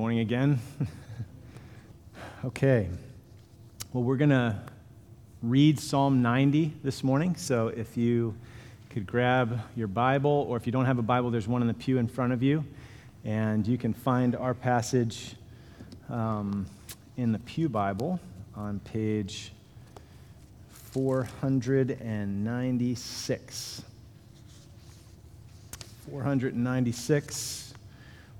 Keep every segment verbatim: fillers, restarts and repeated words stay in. morning again. Okay. Well, we're going to read Psalm ninety this morning. So if you could grab your Bible, or if you don't have a Bible, there's one in the pew in front of you. And you can find our passage um, in the Pew Bible on page four ninety-six. four ninety-six.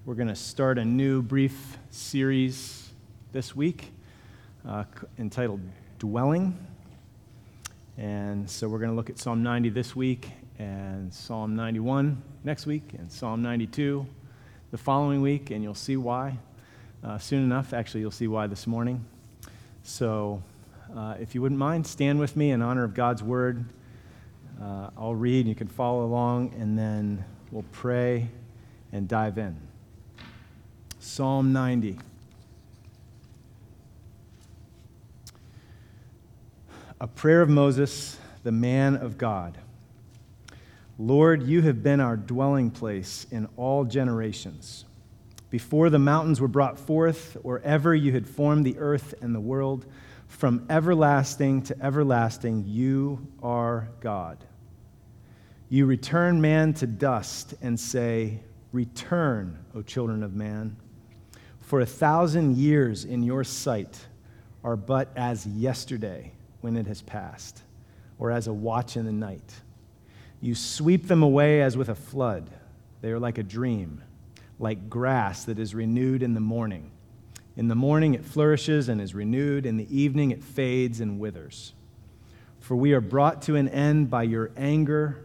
We're going to start a new brief series this week uh, entitled Dwelling. And so we're going to look at Psalm ninety this week, and Psalm ninety-one next week, and Psalm ninety-two the following week, and you'll see why uh, soon enough. Actually, you'll see why this morning. So uh, if you wouldn't mind, stand with me in honor of God's word. Uh, I'll read, and you can follow along, and then we'll pray and dive in. Psalm ninety. A prayer of Moses, the man of God. Lord, you have been our dwelling place in all generations. Before the mountains were brought forth, or ever you had formed the earth and the world, from everlasting to everlasting, you are God. You return man to dust and say, "Return, O children of man. For a thousand years in your sight are but as yesterday when it has passed, or as a watch in the night. You sweep them away as with a flood. They are like a dream, like grass that is renewed in the morning. In the morning it flourishes and is renewed. In the evening it fades and withers. For we are brought to an end by your anger.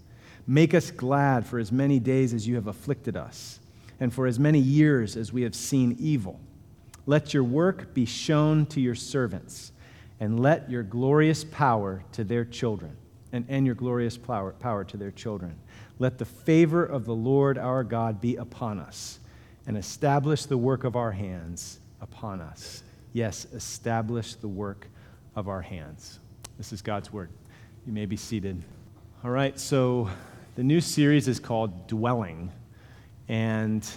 Make us glad for as many days as you have afflicted us, and for as many years as we have seen evil. Let your work be shown to your servants, and let your glorious power to their children, and, and your glorious power, power to their children. Let the favor of the Lord our God be upon us, and establish the work of our hands upon us. Yes, establish the work of our hands. This is God's word. You may be seated. All right, so the new series is called Dwelling, and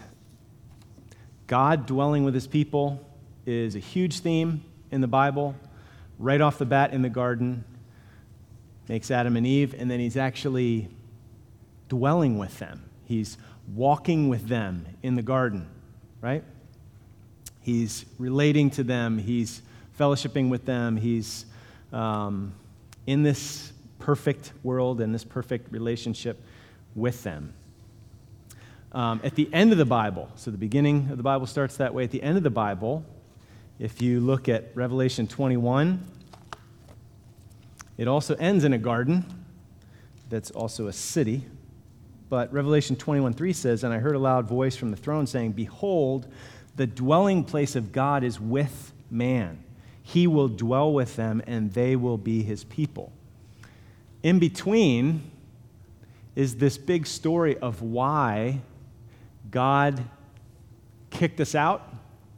God dwelling with his people is a huge theme in the Bible. Right off the bat in the garden, makes Adam and Eve, and then he's actually dwelling with them. He's walking with them in the garden, right? He's relating to them. He's fellowshipping with them. He's um, in this perfect world and this perfect relationship with them. Um, at the end of the Bible, so the beginning of the Bible starts that way. At the end of the Bible, if you look at Revelation twenty-one, it also ends in a garden that's also a city. But Revelation twenty-one three says, "And I heard a loud voice from the throne saying, 'Behold, the dwelling place of God is with man. He will dwell with them, and they will be his people.'" In between is this big story of why God kicked us out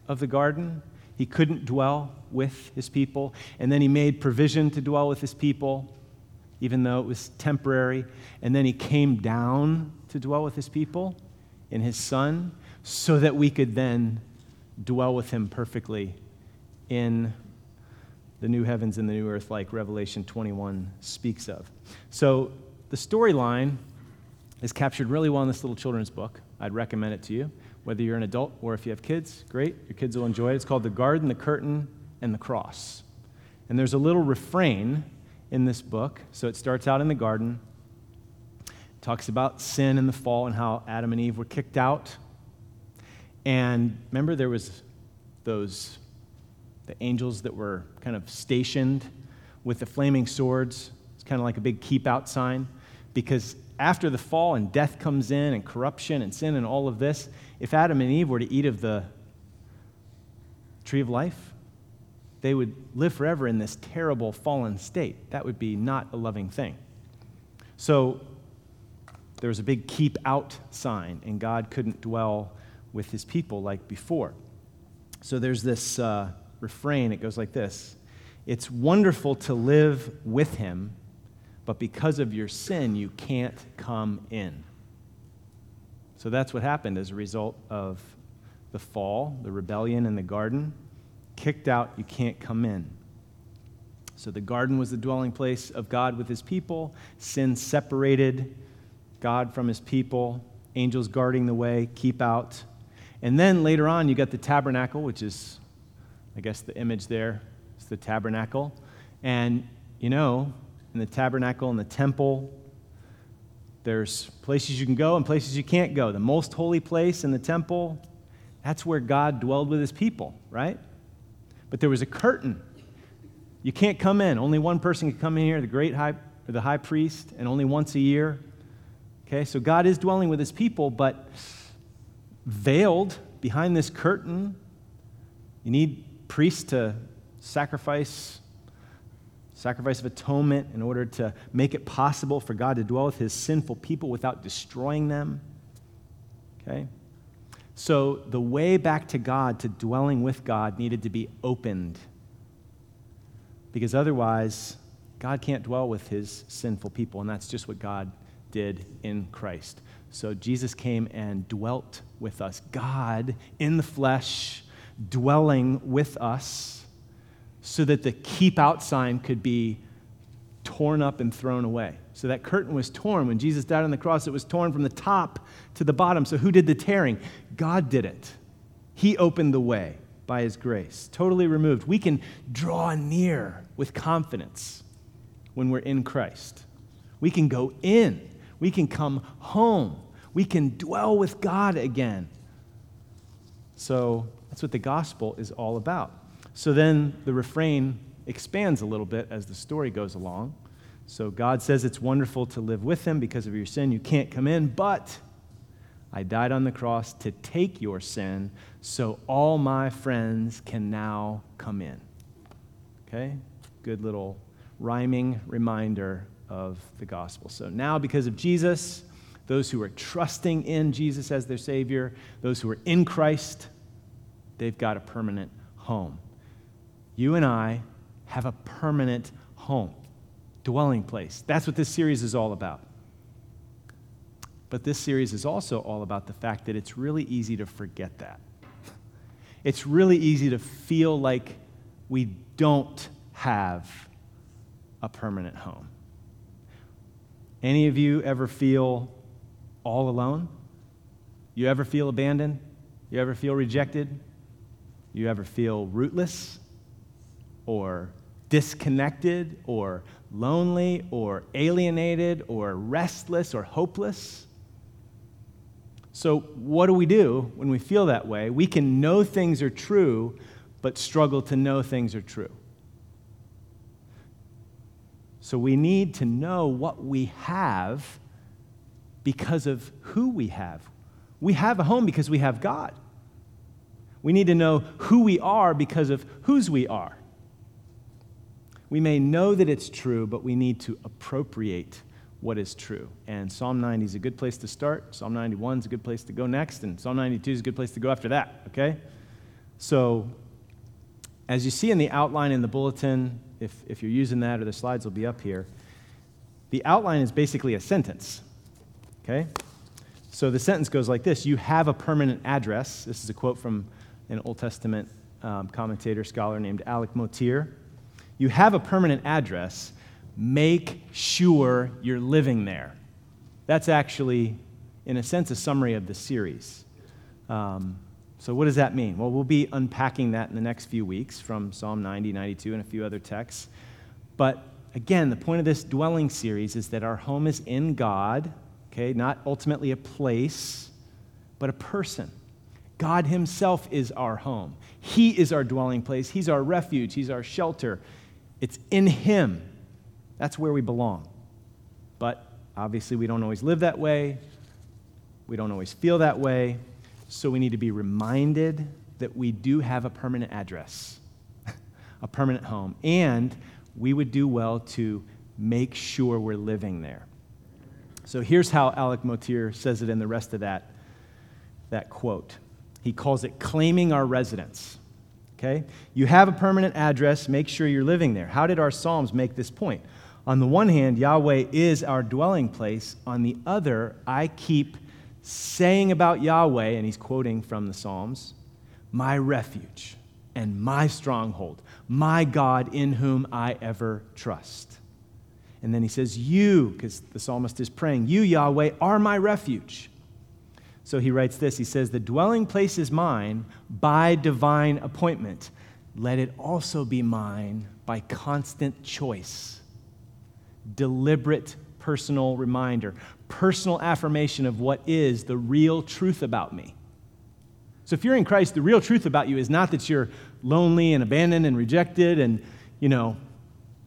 of the garden. He couldn't dwell with his people. And then he made provision to dwell with his people, even though it was temporary. And then he came down to dwell with his people in his Son, so that we could then dwell with him perfectly in the new heavens and the new earth, like Revelation twenty-one speaks of. So the storyline is captured really well in this little children's book. I'd recommend it to you, whether you're an adult or if you have kids. Great, your kids will enjoy it. It's called The Garden, the Curtain, and the Cross. And there's a little refrain in this book. So it starts out in the garden, talks about sin and the fall and how Adam and Eve were kicked out. And remember there was those, the angels that were kind of stationed with the flaming swords. It's kind of like a big keep out sign, because after the fall and death comes in and corruption and sin and all of this, if Adam and Eve were to eat of the tree of life, they would live forever in this terrible fallen state. That would be not a loving thing. So there was a big keep out sign, and God couldn't dwell with his people like before. So there's this uh, refrain. It goes like this. It's wonderful to live with him, but because of your sin, you can't come in. So that's what happened as a result of the fall, the rebellion in the garden. Kicked out, you can't come in. So the garden was the dwelling place of God with his people. Sin separated God from his people. Angels guarding the way, keep out. And then later on, you got the tabernacle, which is, I guess, the image there. It's the tabernacle. And, you know, in the tabernacle and the temple, there's places you can go and places you can't go. The most holy place in the temple, that's where God dwelled with his people, right? But there was a curtain. You can't come in. Only one person can come in here, the great high, or the high priest, and only once a year. Okay, so God is dwelling with his people, but veiled behind this curtain. You need priests to sacrifice, sacrifice of atonement in order to make it possible for God to dwell with his sinful people without destroying them. Okay? So the way back to God, to dwelling with God, needed to be opened, because otherwise God can't dwell with his sinful people, and that's just what God did in Christ. So Jesus came and dwelt with us. God in the flesh dwelling with us so that the keep out sign could be torn up and thrown away. So that curtain was torn. When Jesus died on the cross, it was torn from the top to the bottom. So who did the tearing? God did it. He opened the way by his grace, totally removed. We can draw near with confidence when we're in Christ. We can go in. We can come home. We can dwell with God again. So that's what the gospel is all about. So then the refrain expands a little bit as the story goes along. So God says it's wonderful to live with him. Because of your sin, you can't come in, but I died on the cross to take your sin so all my friends can now come in. Okay? Good little rhyming reminder of the gospel. So now, because of Jesus, those who are trusting in Jesus as their Savior, those who are in Christ, they've got a permanent home. You and I have a permanent home, dwelling place. That's what this series is all about. But this series is also all about the fact that it's really easy to forget that. It's really easy to feel like we don't have a permanent home. Any of you ever feel all alone? You ever feel abandoned? You ever feel rejected? You ever feel rootless or disconnected or lonely or alienated or restless or hopeless? So what do we do when we feel that way? We can know things are true, but struggle to know things are true. So we need to know what we have because of who we have. We have a home because we have God. We need to know who we are because of whose we are. We may know that it's true, but we need to appropriate what is true. And Psalm ninety is a good place to start. Psalm ninety-one is a good place to go next. And Psalm ninety-two is a good place to go after that, okay? So as you see in the outline in the bulletin, If, if you're using that, or the slides will be up here, the outline is basically a sentence, okay? So the sentence goes like this. You have a permanent address. This is a quote from an Old Testament um, commentator, scholar named Alec Motier. You have a permanent address. Make sure you're living there. That's actually, in a sense, a summary of the series. Um, So what does that mean? Well, we'll be unpacking that in the next few weeks from Psalm ninety, ninety-two, and a few other texts. But again, the point of this dwelling series is that our home is in God, okay, not ultimately a place, but a person. God himself is our home. He is our dwelling place. He's our refuge. He's our shelter. It's in him. That's where we belong. But obviously, we don't always live that way. We don't always feel that way. So we need to be reminded that we do have a permanent address, a permanent home, and we would do well to make sure we're living there. So here's how Alec Motier says it in the rest of that, that quote. He calls it claiming our residence, okay? You have a permanent address, make sure you're living there. How did our Psalms make this point? On the one hand, Yahweh is our dwelling place. On the other, I keep saying about Yahweh, and he's quoting from the Psalms, my refuge and my stronghold, my God in whom I ever trust. And then he says, you, because the psalmist is praying, you, Yahweh, are my refuge. So he writes this, he says, the dwelling place is mine by divine appointment. Let it also be mine by constant choice, deliberate personal reminder, personal affirmation of what is the real truth about me. So if you're in Christ, the real truth about you is not that you're lonely and abandoned and rejected and, you know,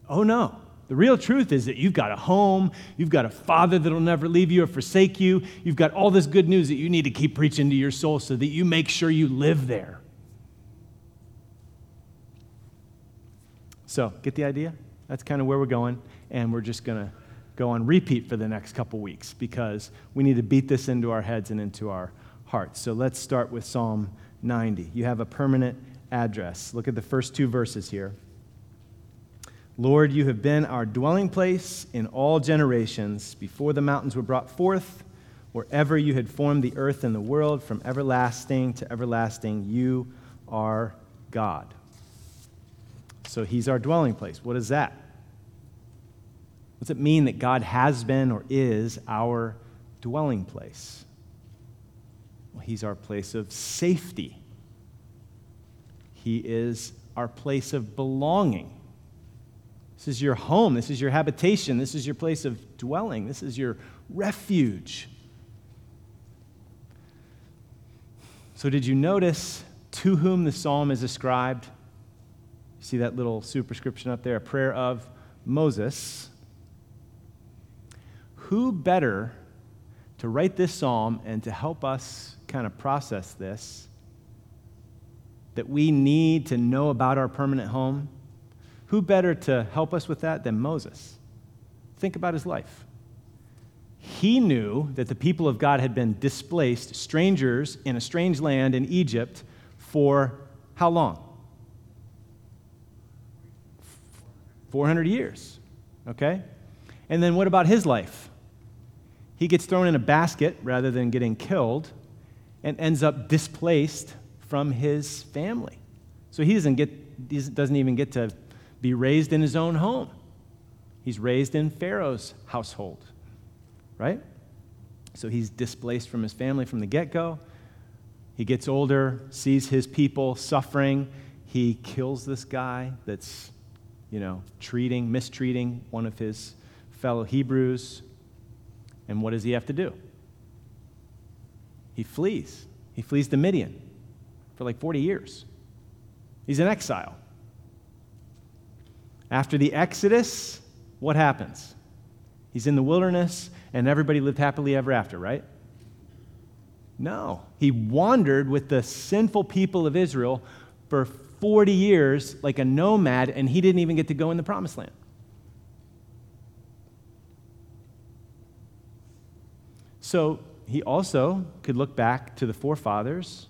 oh no. The real truth is that you've got a home, you've got a father that'll never leave you or forsake you, you've got all this good news that you need to keep preaching to your soul so that you make sure you live there. So, get the idea? That's kind of where we're going, and we're just going to go on repeat for the next couple weeks because we need to beat this into our heads and into our hearts. So let's start with Psalm ninety. You have a permanent address. Look at the first two verses here. Lord, you have been our dwelling place in all generations, before the mountains were brought forth, wherever you had formed the earth and the world, from everlasting to everlasting, you are God. So he's our dwelling place. What is that? What does it mean that God has been or is our dwelling place? Well, he's our place of safety. He is our place of belonging. This is your home. This is your habitation. This is your place of dwelling. This is your refuge. So did you notice to whom the psalm is ascribed? See that little superscription up there, a prayer of Moses. Who better to write this psalm and to help us kind of process this, that we need to know about our permanent home? Who better to help us with that than Moses? Think about his life. He knew that the people of God had been displaced, strangers in a strange land in Egypt, for how long? four hundred years, okay? And then what about his life? He gets thrown in a basket rather than getting killed and ends up displaced from his family. So he doesn't get, he doesn't even get to be raised in his own home. He's raised in Pharaoh's household, right? So he's displaced from his family from the get-go. He gets older, sees his people suffering. He kills this guy that's, you know, treating, mistreating one of his fellow Hebrews. And what does he have to do? He flees. He flees to Midian for like forty years. He's in exile. After the Exodus, what happens? He's in the wilderness, and everybody lived happily ever after, right? No. He wandered with the sinful people of Israel for forty years like a nomad, and he didn't even get to go in the promised land. So he also could look back to the forefathers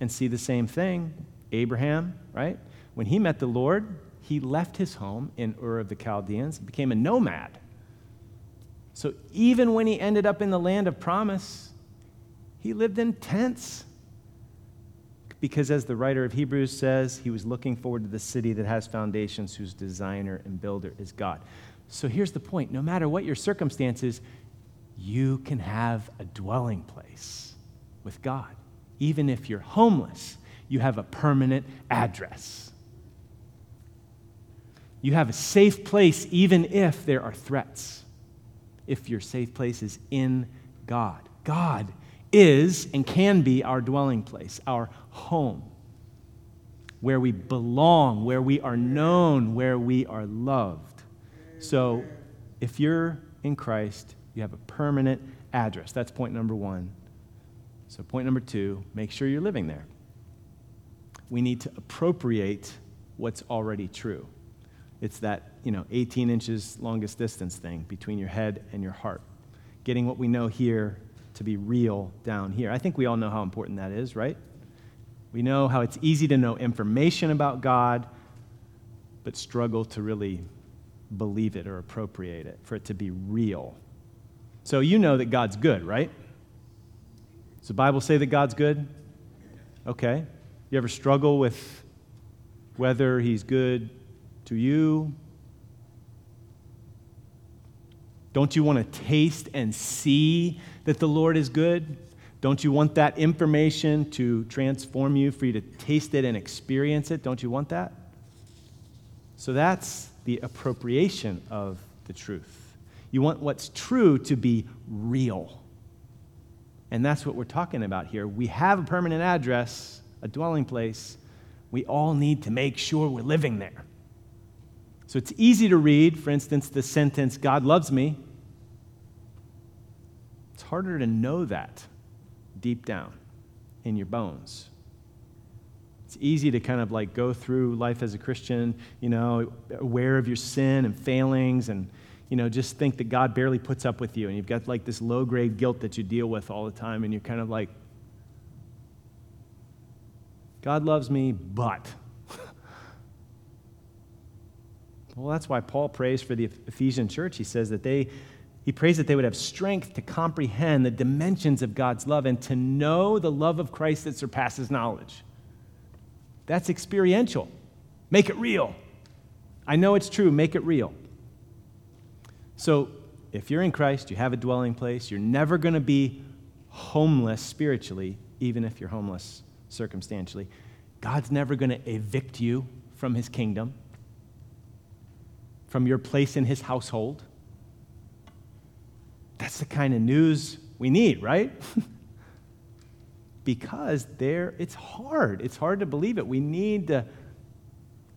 and see the same thing. Abraham, right? When he met the Lord, he left his home in Ur of the Chaldeans and became a nomad. So even when he ended up in the land of promise, he lived in tents. Because as the writer of Hebrews says, he was looking forward to the city that has foundations, whose designer and builder is God. So here's the point. No matter what your circumstances, you can have a dwelling place with God. Even if you're homeless, you have a permanent address. You have a safe place even if there are threats, if your safe place is in God. God is and can be our dwelling place, our home, where we belong, where we are known, where we are loved. So if you're in Christ, you have a permanent address. That's point number one. So point number two, make sure you're living there. We need to appropriate what's already true. It's that, you know, eighteen inches longest distance thing between your head and your heart. Getting what we know here to be real down here. I think we all know how important that is, right? We know how it's easy to know information about God, but struggle to really believe it or appropriate it, for it to be real. So you know that God's good, right? Does the Bible say that God's good? Okay. You ever struggle with whether he's good to you? Don't you want to taste and see that the Lord is good? Don't you want that information to transform you, for you to taste it and experience it? Don't you want that? So that's the appropriation of the truth. You want what's true to be real. And that's what we're talking about here. We have a permanent address, a dwelling place. We all need to make sure we're living there. So it's easy to read, for instance, the sentence, God loves me. It's harder to know that deep down in your bones. It's easy to kind of like go through life as a Christian, you know, aware of your sin and failings, and, you know, just think that God barely puts up with you, and you've got like this low-grade guilt that you deal with all the time, and you're kind of like, God loves me, but. Well, that's why Paul prays for the Ephesian church. He says that they He prays that they would have strength to comprehend the dimensions of God's love and to know the love of Christ that surpasses knowledge. That's experiential. Make it real. I know it's true. Make it real. So if you're in Christ, you have a dwelling place. You're never going to be homeless spiritually, even if you're homeless circumstantially. God's never going to evict you from his kingdom, from your place in his household. That's the kind of news we need, right? Because there, it's hard. It's hard to believe it. We need to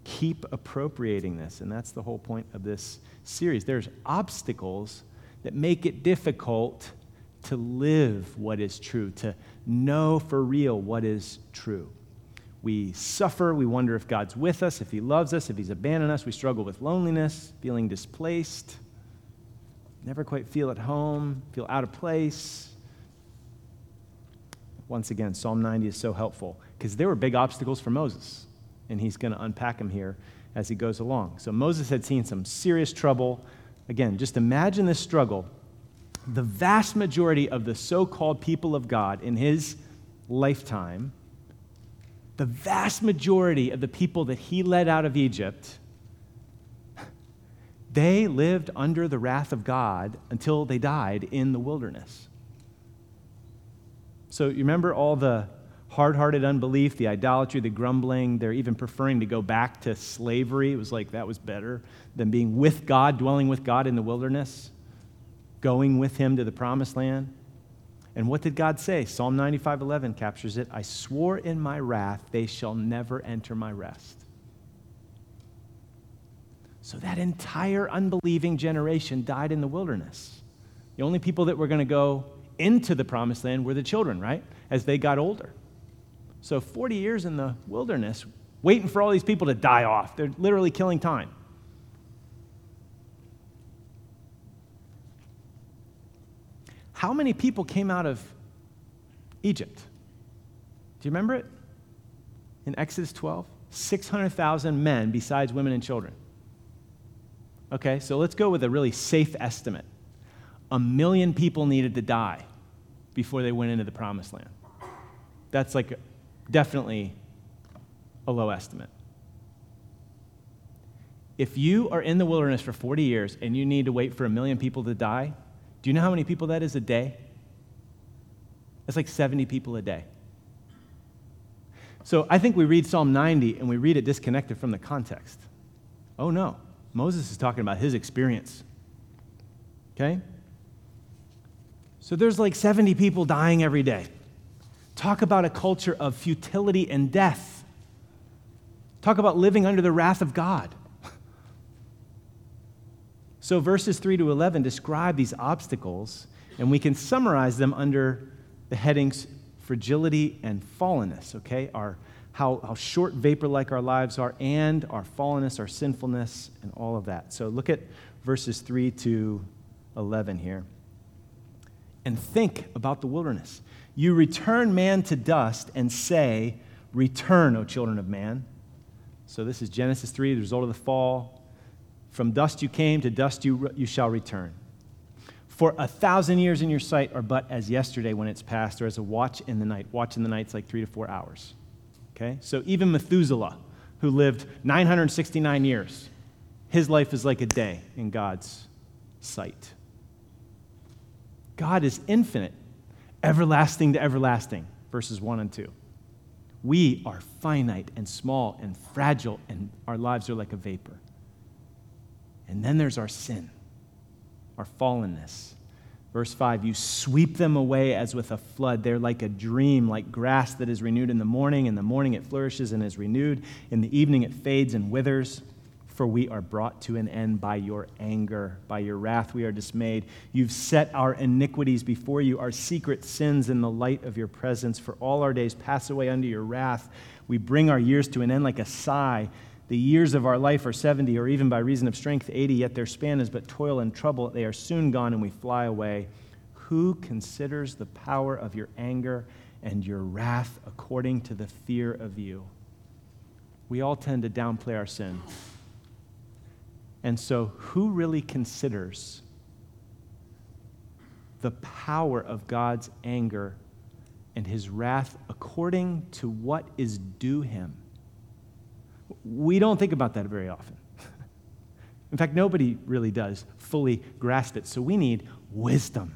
keep appropriating this, and that's the whole point of this series. There's obstacles that make it difficult to live what is true, to know for real what is true. We suffer. We wonder if God's with us, if he loves us, if he's abandoned us. We struggle with loneliness, feeling displaced. Never quite feel at home, feel out of place. Once again, Psalm ninety is so helpful because there were big obstacles for Moses, and he's going to unpack them here as he goes along. So Moses had seen some serious trouble. Again, just imagine this struggle. The vast majority of the so-called people of God in his lifetime, the vast majority of the people that he led out of Egypt, they lived under the wrath of God until they died in the wilderness. So you remember all the hard-hearted unbelief, the idolatry, the grumbling. They're even preferring to go back to slavery. It was like that was better than being with God, dwelling with God in the wilderness, going with him to the promised land. And what did God say? Psalm ninety-five eleven captures it. I swore in my wrath, they shall never enter my rest. So that entire unbelieving generation died in the wilderness. The only people that were going to go into the promised land were the children, right? As they got older. So forty years in the wilderness, waiting for all these people to die off. They're literally killing time. How many people came out of Egypt? Do you remember it? In Exodus twelve, six hundred thousand men besides women and children. Okay, so let's go with a really safe estimate. A million people needed to die before they went into the promised land. That's like definitely a low estimate. If you are in the wilderness for forty years and you need to wait for a million people to die, do you know how many people that is a day? That's like seventy people a day. So I think we read Psalm ninety and we read it disconnected from the context. Oh no, Moses is talking about his experience. Okay? So there's like seventy people dying every day. Talk about a culture of futility and death. Talk about living under the wrath of God. So verses three to eleven describe these obstacles, and we can summarize them under the headings fragility and fallenness, okay? Our, how, how short, vapor-like our lives are, and our fallenness, our sinfulness, and all of that. So look at verses three to eleven here. And think about the wilderness. You return man to dust and say, return, O children of man. So this is Genesis three, the result of the fall. From dust you came, to dust you, you shall return. For a thousand years in your sight are but as yesterday when it's past, or as a watch in the night. Watch in the night's like three to four hours. Okay? So even Methuselah, who lived nine hundred sixty-nine years, his life is like a day in God's sight. God is infinite, everlasting to everlasting, verses one and two. We are finite and small and fragile, and our lives are like a vapor. And then there's our sin, our fallenness. Verse five, you sweep them away as with a flood. They're like a dream, like grass that is renewed in the morning. In the morning it flourishes and is renewed. In the evening it fades and withers. For we are brought to an end by your anger. By your wrath we are dismayed. You've set our iniquities before you, our secret sins in the light of your presence. For all our days pass away under your wrath. We bring our years to an end like a sigh. The years of our life are seventy, or even by reason of strength eighty, yet their span is but toil and trouble. They are soon gone, and we fly away. Who considers the power of your anger and your wrath according to the fear of you? We all tend to downplay our sin. And so who really considers the power of God's anger and his wrath according to what is due him? We don't think about that very often. In fact, nobody really does fully grasp it. So we need wisdom.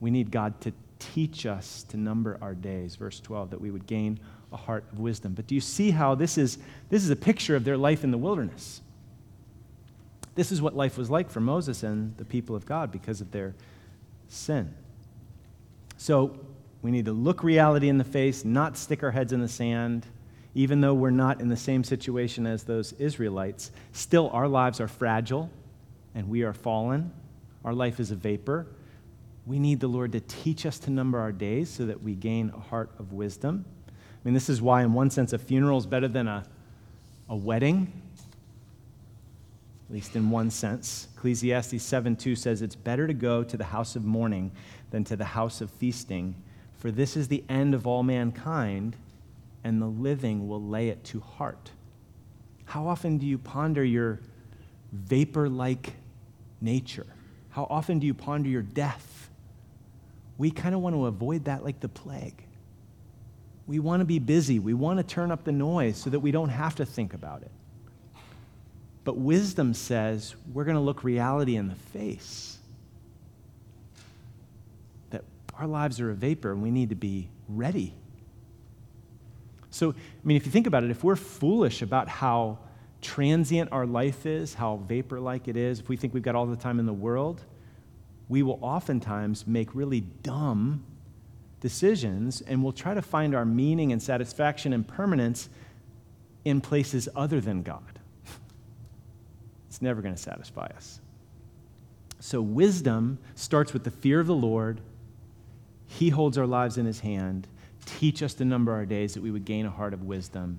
We need God to teach us to number our days, verse twelve, that we would gain a heart of wisdom. But do you see how this is, this is a picture of their life in the wilderness? This is what life was like for Moses and the people of God because of their sin. So we need to look reality in the face, not stick our heads in the sand. Even though we're not in the same situation as those Israelites, still our lives are fragile and we are fallen. Our life is a vapor. We need the Lord to teach us to number our days so that we gain a heart of wisdom. I mean, this is why in one sense a funeral is better than a, a wedding, at least in one sense. Ecclesiastes seven two says, it's better to go to the house of mourning than to the house of feasting, for this is the end of all mankind, and the living will lay it to heart. How often do you ponder your vapor-like nature? How often do you ponder your death? We kind of want to avoid that like the plague. We want to be busy. We want to turn up the noise so that we don't have to think about it. But wisdom says we're going to look reality in the face, that our lives are a vapor and we need to be ready. So, I mean, if you think about it, if we're foolish about how transient our life is, how vapor-like it is, if we think we've got all the time in the world, we will oftentimes make really dumb decisions, and we'll try to find our meaning and satisfaction and permanence in places other than God. It's never going to satisfy us. So wisdom starts with the fear of the Lord. He holds our lives in his hand. Teach us to number our days that we would gain a heart of wisdom.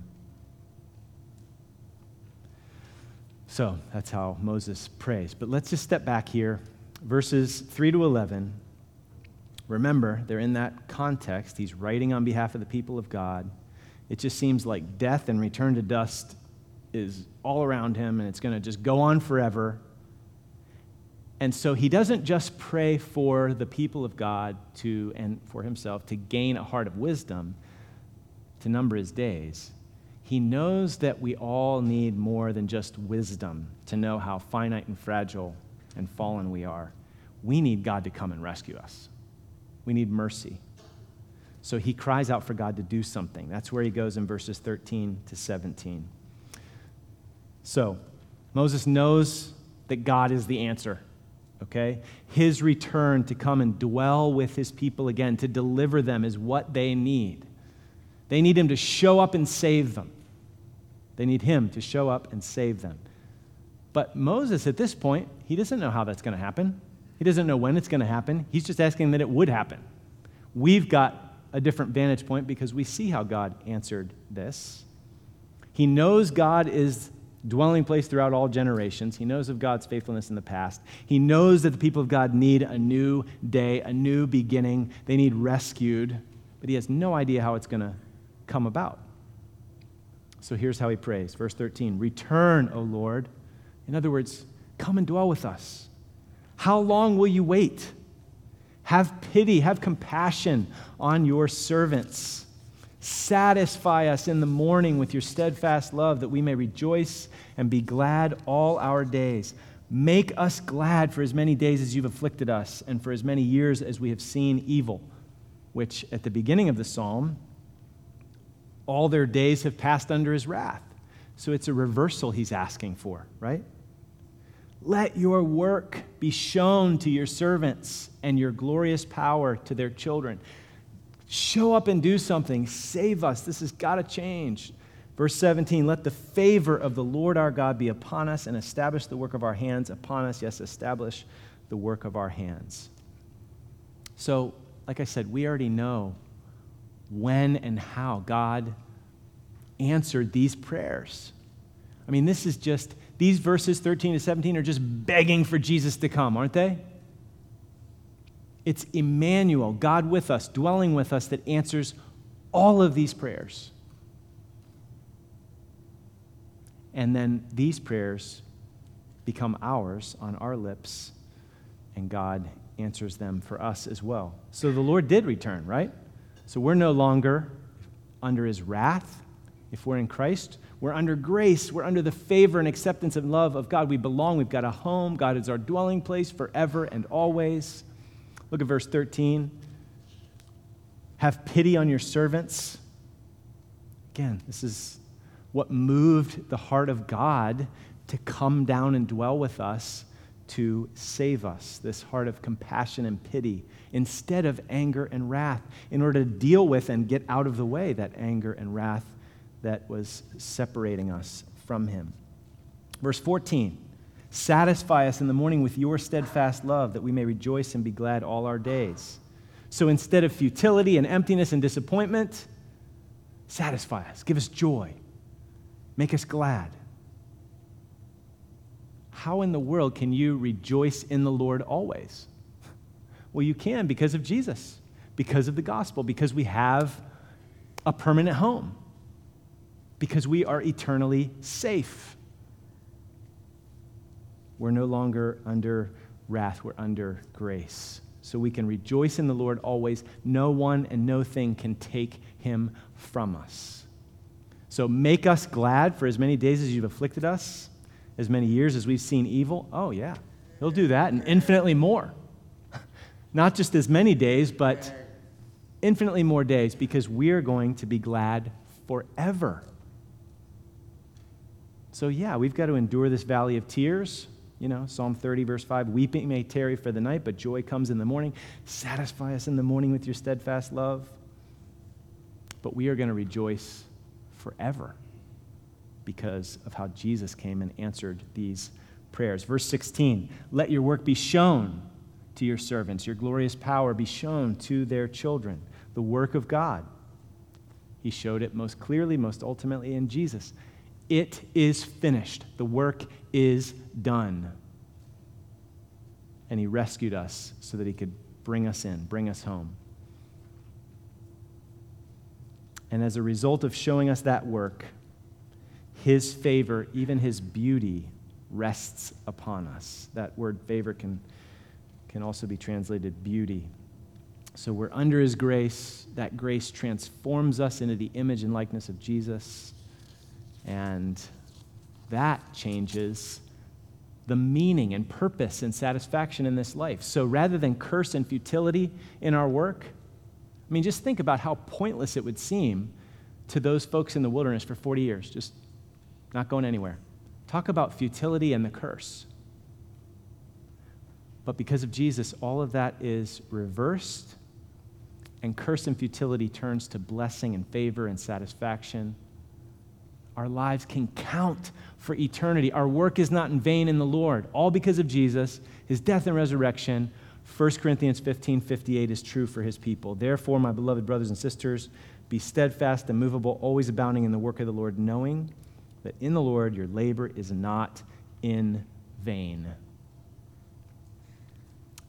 So that's how Moses prays. But let's just step back here. Verses three to eleven. Remember, they're in that context. He's writing on behalf of the people of God. It just seems like death and return to dust is all around him, and it's going to just go on forever. And so he doesn't just pray for the people of God to, and for himself, to gain a heart of wisdom, to number his days. He knows that we all need more than just wisdom to know how finite and fragile and fallen we are. We need God to come and rescue us. We need mercy. So he cries out for God to do something. That's where he goes in verses thirteen to seventeen. So Moses knows that God is the answer, okay? His return to come and dwell with his people again, to deliver them, is what they need. They need him to show up and save them. They need him to show up and save them. But Moses, at this point, he doesn't know how that's going to happen. He doesn't know when it's going to happen. He's just asking that it would happen. We've got a different vantage point because we see how God answered this. He knows God is dwelling place throughout all generations. He knows of God's faithfulness in the past. He knows that the people of God need a new day, a new beginning. They need rescued, but he has no idea how it's going to come about. So here's how he prays. Verse thirteen, "Return, O Lord." In other words, come and dwell with us. How long will you wait? Have pity, have compassion on your servants. Satisfy us in the morning with your steadfast love, that we may rejoice and be glad all our days. Make us glad for as many days as you've afflicted us, and for as many years as we have seen evil, which at the beginning of the psalm, all their days have passed under his wrath. So it's a reversal he's asking for, right? Let your work be shown to your servants and your glorious power to their children. Show up and do something. Save us. This has got to change. Verse seventeen, let the favor of the Lord our God be upon us and establish the work of our hands upon us. Yes, establish the work of our hands. So, like I said, we already know when and how God answered these prayers. I mean, this is just, these verses thirteen to seventeen are just begging for Jesus to come, aren't they? It's Emmanuel, God with us, dwelling with us, that answers all of these prayers. And then these prayers become ours on our lips, and God answers them for us as well. So the Lord did return, right? So we're no longer under his wrath. If we're in Christ, we're under grace. We're under the favor and acceptance and love of God. We belong. We've got a home. God is our dwelling place forever and always. Look at verse thirteen. Have pity on your servants. Again, this is what moved the heart of God to come down and dwell with us, to save us, this heart of compassion and pity, instead of anger and wrath, in order to deal with and get out of the way that anger and wrath that was separating us from him. Verse fourteen, satisfy us in the morning with your steadfast love, that we may rejoice and be glad all our days. So instead of futility and emptiness and disappointment, satisfy us, give us joy, make us glad. How in the world can you rejoice in the Lord always? Well, you can because of Jesus, because of the gospel, because we have a permanent home, because we are eternally safe. We're no longer under wrath, we're under grace. So we can rejoice in the Lord always. No one and no thing can take him from us. So make us glad for as many days as you've afflicted us, as many years as we've seen evil. Oh yeah, he'll do that and infinitely more. Not just as many days, but infinitely more days, because we're going to be glad forever. So yeah, we've got to endure this valley of tears. You know, Psalm thirty, verse five, weeping may tarry for the night, but joy comes in the morning. Satisfy us in the morning with your steadfast love. But we are going to rejoice forever because of how Jesus came and answered these prayers. Verse sixteen, let your work be shown to your servants, your glorious power be shown to their children, the work of God. He showed it most clearly, most ultimately in Jesus. It is finished. The work is done. And he rescued us so that he could bring us in, bring us home. And as a result of showing us that work, his favor, even his beauty, rests upon us. That word favor can, can also be translated beauty. So we're under his grace. That grace transforms us into the image and likeness of Jesus. And that changes the meaning and purpose and satisfaction in this life. So rather than curse and futility in our work, I mean, just think about how pointless it would seem to those folks in the wilderness for forty years, just not going anywhere. Talk about futility and the curse. But because of Jesus, all of that is reversed, and curse and futility turns to blessing and favor and satisfaction. Our lives can count for eternity. Our work is not in vain in the Lord, all because of Jesus, his death and resurrection. First Corinthians fifteen fifty-eight is true for his people. Therefore, my beloved brothers and sisters, be steadfast, immovable, always abounding in the work of the Lord, knowing that in the Lord your labor is not in vain.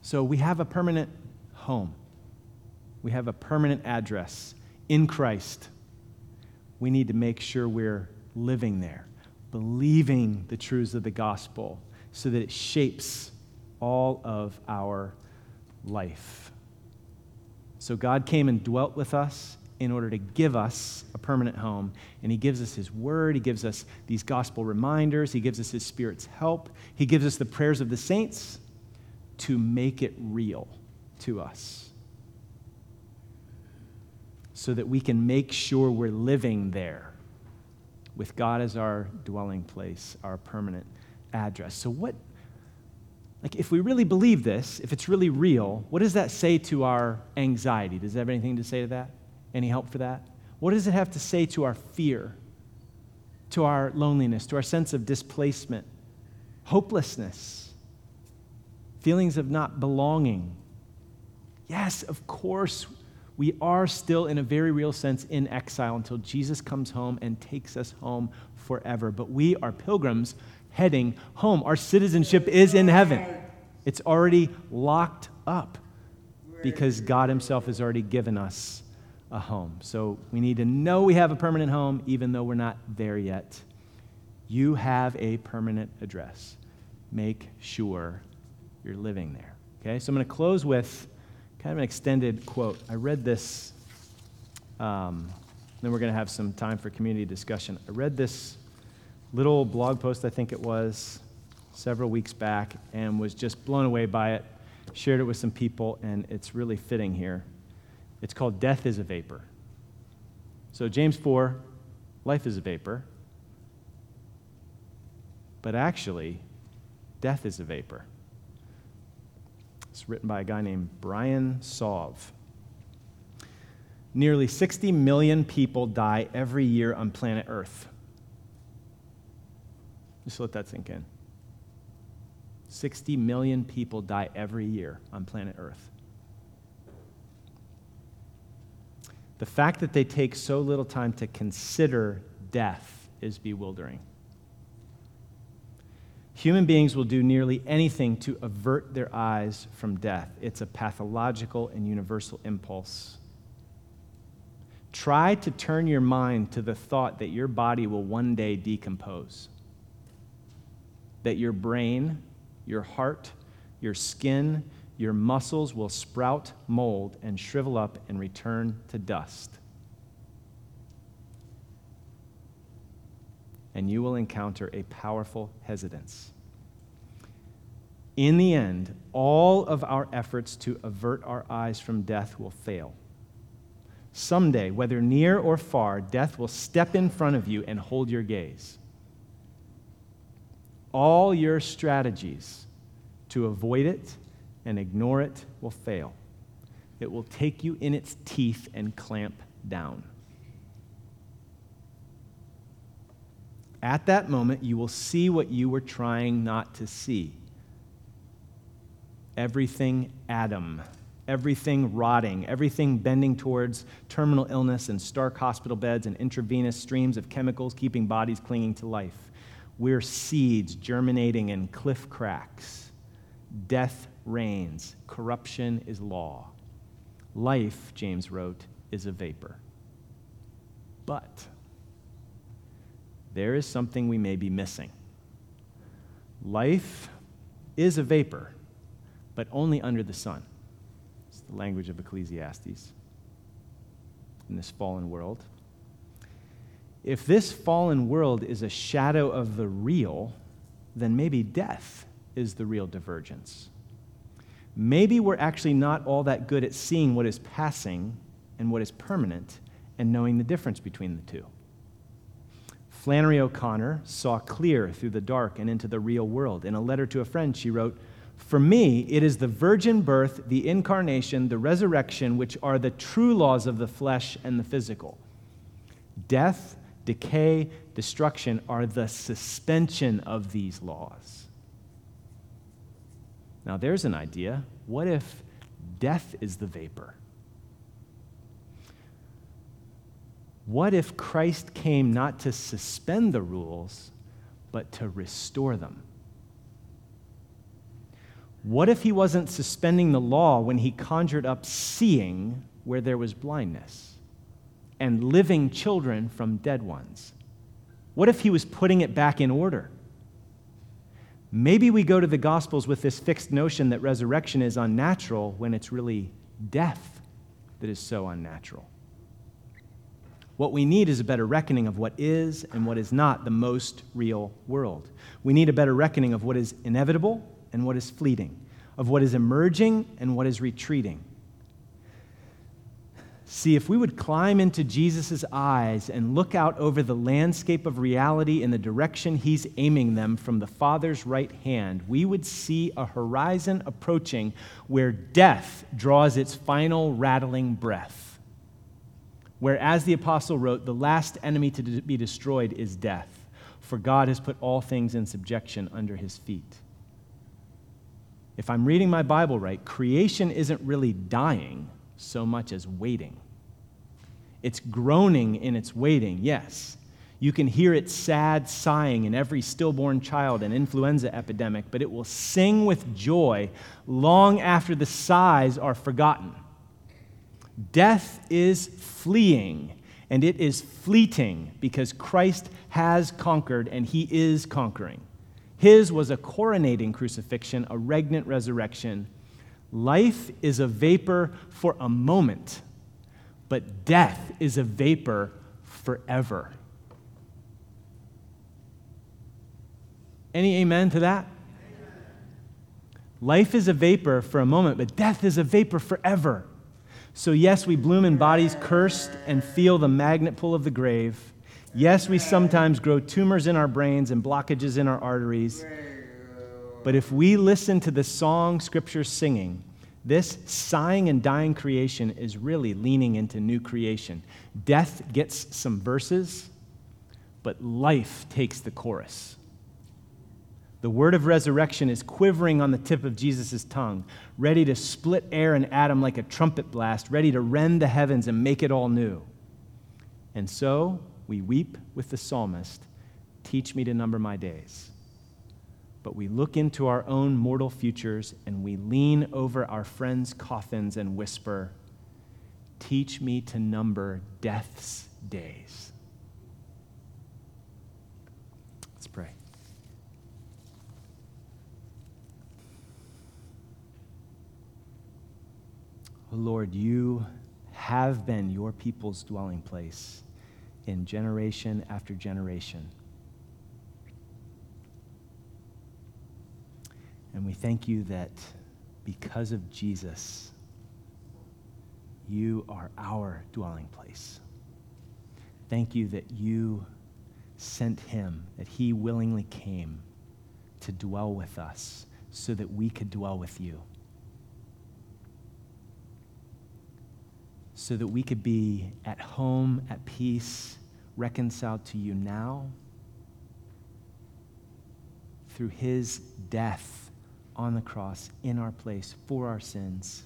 So we have a permanent home. We have a permanent address in Christ. We need to make sure we're living there, believing the truths of the gospel so that it shapes all of our life. So God came and dwelt with us in order to give us a permanent home, and he gives us his word, he gives us these gospel reminders, he gives us his Spirit's help, he gives us the prayers of the saints to make it real to us so that we can make sure we're living there with God as our dwelling place, our permanent address. So what, like if we really believe this, if it's really real, what does that say to our anxiety? Does it have anything to say to that? Any help for that? What does it have to say to our fear, to our loneliness, to our sense of displacement, hopelessness, feelings of not belonging? Yes, of course, we are still in a very real sense in exile until Jesus comes home and takes us home forever. But we are pilgrims heading home. Our citizenship is in heaven. It's already locked up because God himself has already given us a home. So we need to know we have a permanent home even though we're not there yet. You have a permanent address. Make sure you're living there. Okay, so I'm going to close with kind of an extended quote. I read this, um, then we're going to have some time for community discussion. I read this little blog post, I think it was, several weeks back and was just blown away by it. Shared it with some people, and it's really fitting here. It's called Death is a Vapor. So James four, life is a vapor. But actually, death is a vapor. It's written by a guy named Brian Sauve. Nearly sixty million people die every year on planet Earth. Just let that sink in. sixty million people die every year on planet Earth. The fact that they take so little time to consider death is bewildering. Human beings will do nearly anything to avert their eyes from death. It's a pathological and universal impulse. Try to turn your mind to the thought that your body will one day decompose, that your brain, your heart, your skin, your muscles will sprout mold and shrivel up and return to dust. And you will encounter a powerful hesitance. In the end, all of our efforts to avert our eyes from death will fail. Someday, whether near or far, death will step in front of you and hold your gaze. All your strategies to avoid it and ignore it will fail. It will take you in its teeth and clamp down. At that moment, you will see what you were trying not to see. Everything atom, everything rotting, everything bending towards terminal illness and stark hospital beds and intravenous streams of chemicals keeping bodies clinging to life. We're seeds germinating in cliff cracks. Death reigns. Corruption is law. Life, James wrote, is a vapor. But there is something we may be missing. Life is a vapor, but only under the sun. It's the language of Ecclesiastes in this fallen world. If this fallen world is a shadow of the real, then maybe death is the real divergence. Maybe we're actually not all that good at seeing what is passing and what is permanent, and knowing the difference between the two. Flannery O'Connor saw clear through the dark and into the real world. In a letter to a friend, she wrote, "For me, it is the virgin birth, the incarnation, the resurrection, which are the true laws of the flesh and the physical. Death, decay, destruction are the suspension of these laws." Now there's an idea. What if death is the vapor? What if Christ came not to suspend the rules, but to restore them? What if he wasn't suspending the law when he conjured up seeing where there was blindness and living children from dead ones? What if he was putting it back in order? Maybe we go to the Gospels with this fixed notion that resurrection is unnatural when it's really death that is so unnatural. What we need is a better reckoning of what is and what is not the most real world. We need a better reckoning of what is inevitable and what is fleeting, of what is emerging and what is retreating. See, if we would climb into Jesus' eyes and look out over the landscape of reality in the direction he's aiming them from the Father's right hand, we would see a horizon approaching where death draws its final rattling breath. Where, as the apostle wrote, the last enemy to be destroyed is death, for God has put all things in subjection under his feet. If I'm reading my Bible right, creation isn't really dying so much as waiting. It's groaning in its waiting, yes. You can hear its sad sighing in every stillborn child and influenza epidemic, but it will sing with joy long after the sighs are forgotten. Death is fleeing, and it is fleeting because Christ has conquered, and he is conquering. His was a coronating crucifixion, a regnant resurrection. Life is a vapor for a moment, but death is a vapor forever. Any amen to that? Amen. Life is a vapor for a moment, but death is a vapor forever. So yes, we bloom in bodies cursed and feel the magnet pull of the grave. Yes, we sometimes grow tumors in our brains and blockages in our arteries. But if we listen to the song Scripture's singing, this sighing and dying creation is really leaning into new creation. Death gets some verses, but life takes the chorus. The word of resurrection is quivering on the tip of Jesus' tongue, ready to split air and atom like a trumpet blast, ready to rend the heavens and make it all new. And so we weep with the psalmist, "Teach me to number my days." But we look into our own mortal futures and we lean over our friends' coffins and whisper, "Teach me to number death's days." Let's pray. Lord, you have been your people's dwelling place in generation after generation. And we thank you that because of Jesus, you are our dwelling place. Thank you that you sent him, that he willingly came to dwell with us so that we could dwell with you, so that we could be at home, at peace, reconciled to you now through his death on the cross in our place for our sins,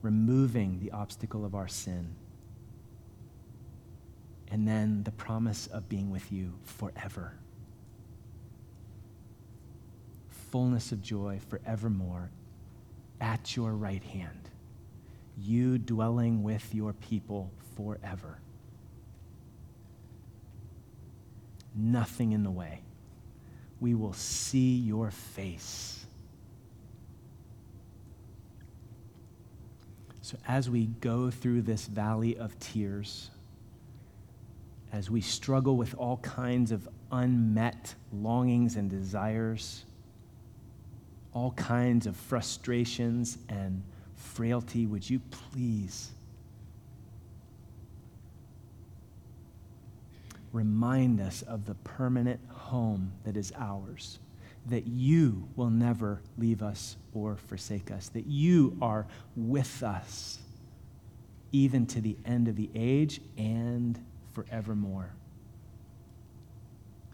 removing the obstacle of our sin, and then the promise of being with you forever. Fullness of joy forevermore at your right hand. You dwelling with your people forever. Nothing in the way. We will see your face. So as we go through this valley of tears, as we struggle with all kinds of unmet longings and desires, all kinds of frustrations and frailty, would you please remind us of the permanent home that is ours, that you will never leave us or forsake us, that you are with us even to the end of the age and forevermore,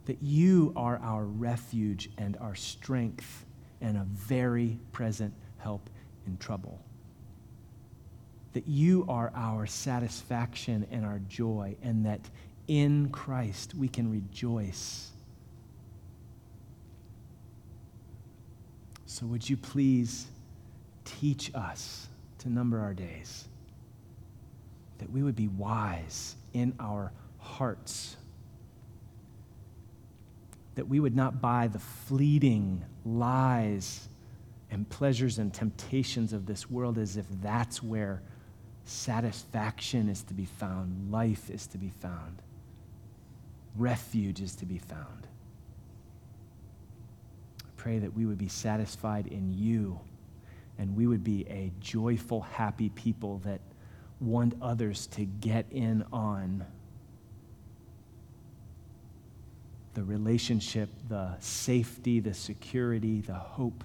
that you are our refuge and our strength and a very present help in trouble, that you are our satisfaction and our joy, and that in Christ we can rejoice. So would you please teach us to number our days, that we would be wise in our hearts, that we would not buy the fleeting lies and pleasures and temptations of this world as if that's where satisfaction is to be found, life is to be found, refuge is to be found. I pray that we would be satisfied in you, and we would be a joyful, happy people that want others to get in on the relationship, the safety, the security, the hope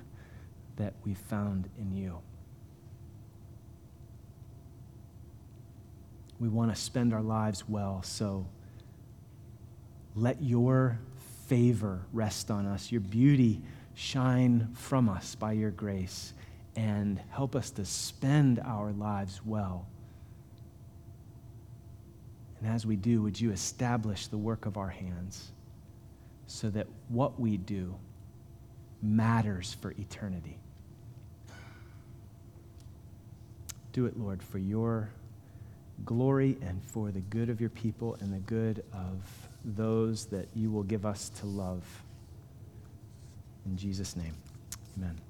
that we found in you. We want to spend our lives well, so let your favor rest on us, your beauty shine from us by your grace, and help us to spend our lives well. And as we do, would you establish the work of our hands so that what we do matters for eternity. Do it, Lord, for your glory and for the good of your people and the good of those that you will give us to love. In Jesus' name, amen.